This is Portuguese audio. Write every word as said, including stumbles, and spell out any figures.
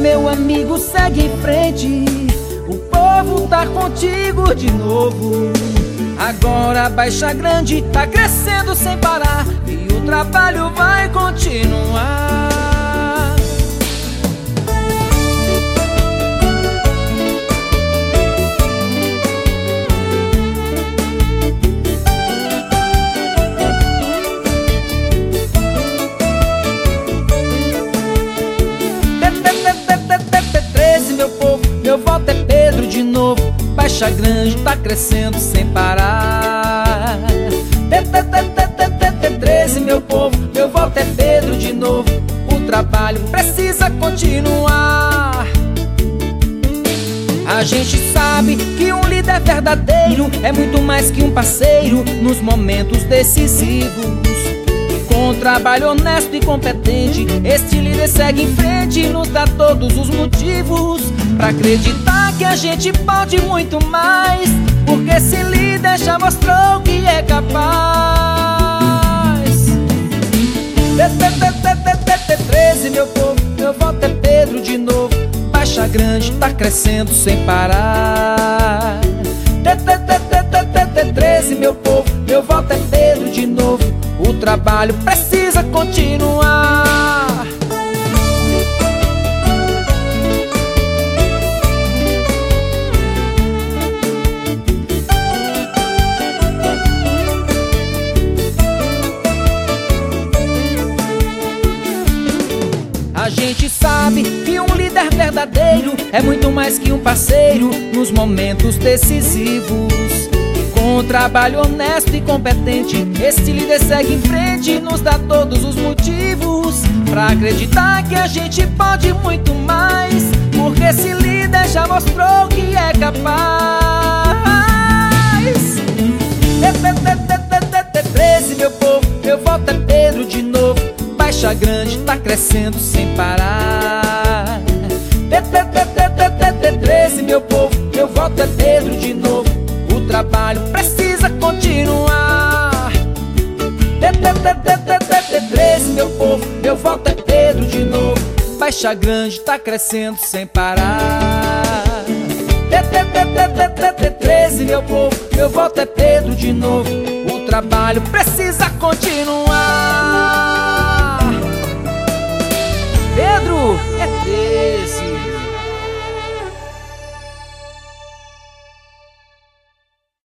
meu amigo, segue em frente. O povo tá contigo de novo. Agora a Baixa Grande tá crescendo sem parar e o trabalho vai continuar. De novo, Baixa Grande tá crescendo sem parar. T T T T T treze, meu povo, meu voto é Pedro de novo. O trabalho precisa continuar. A gente sabe que um líder verdadeiro é muito mais que um parceiro nos momentos decisivos. Com trabalho honesto e competente, este líder segue em frente e nos dá todos os motivos pra acreditar que a gente pode muito mais, porque esse líder já mostrou que é capaz. T T T T T treze, meu povo, meu voto é Pedro de novo. Baixa Grande tá crescendo sem parar. T T T T T treze, meu povo, meu voto é Pedro de novo. O trabalho precisa continuar. A gente sabe que um líder verdadeiro é muito mais que um parceiro nos momentos decisivos. Com trabalho honesto e competente, este líder segue em frente e nos dá todos os motivos pra acreditar que a gente pode muito mais, porque esse líder já mostrou que é capaz. T T T T T treze, meu povo, meu voto é Pedro de novo. Baixa Grande tá crescendo sem parar. T T T T T treze, meu povo, meu voto é Pedro de novo. O trabalho precisa continuar. T T T T T treze, meu povo, meu voto é Pedro de novo. Baixa Grande tá crescendo sem parar. T T T T T treze, meu povo, meu voto é Pedro de novo. O trabalho precisa continuar. Pedro!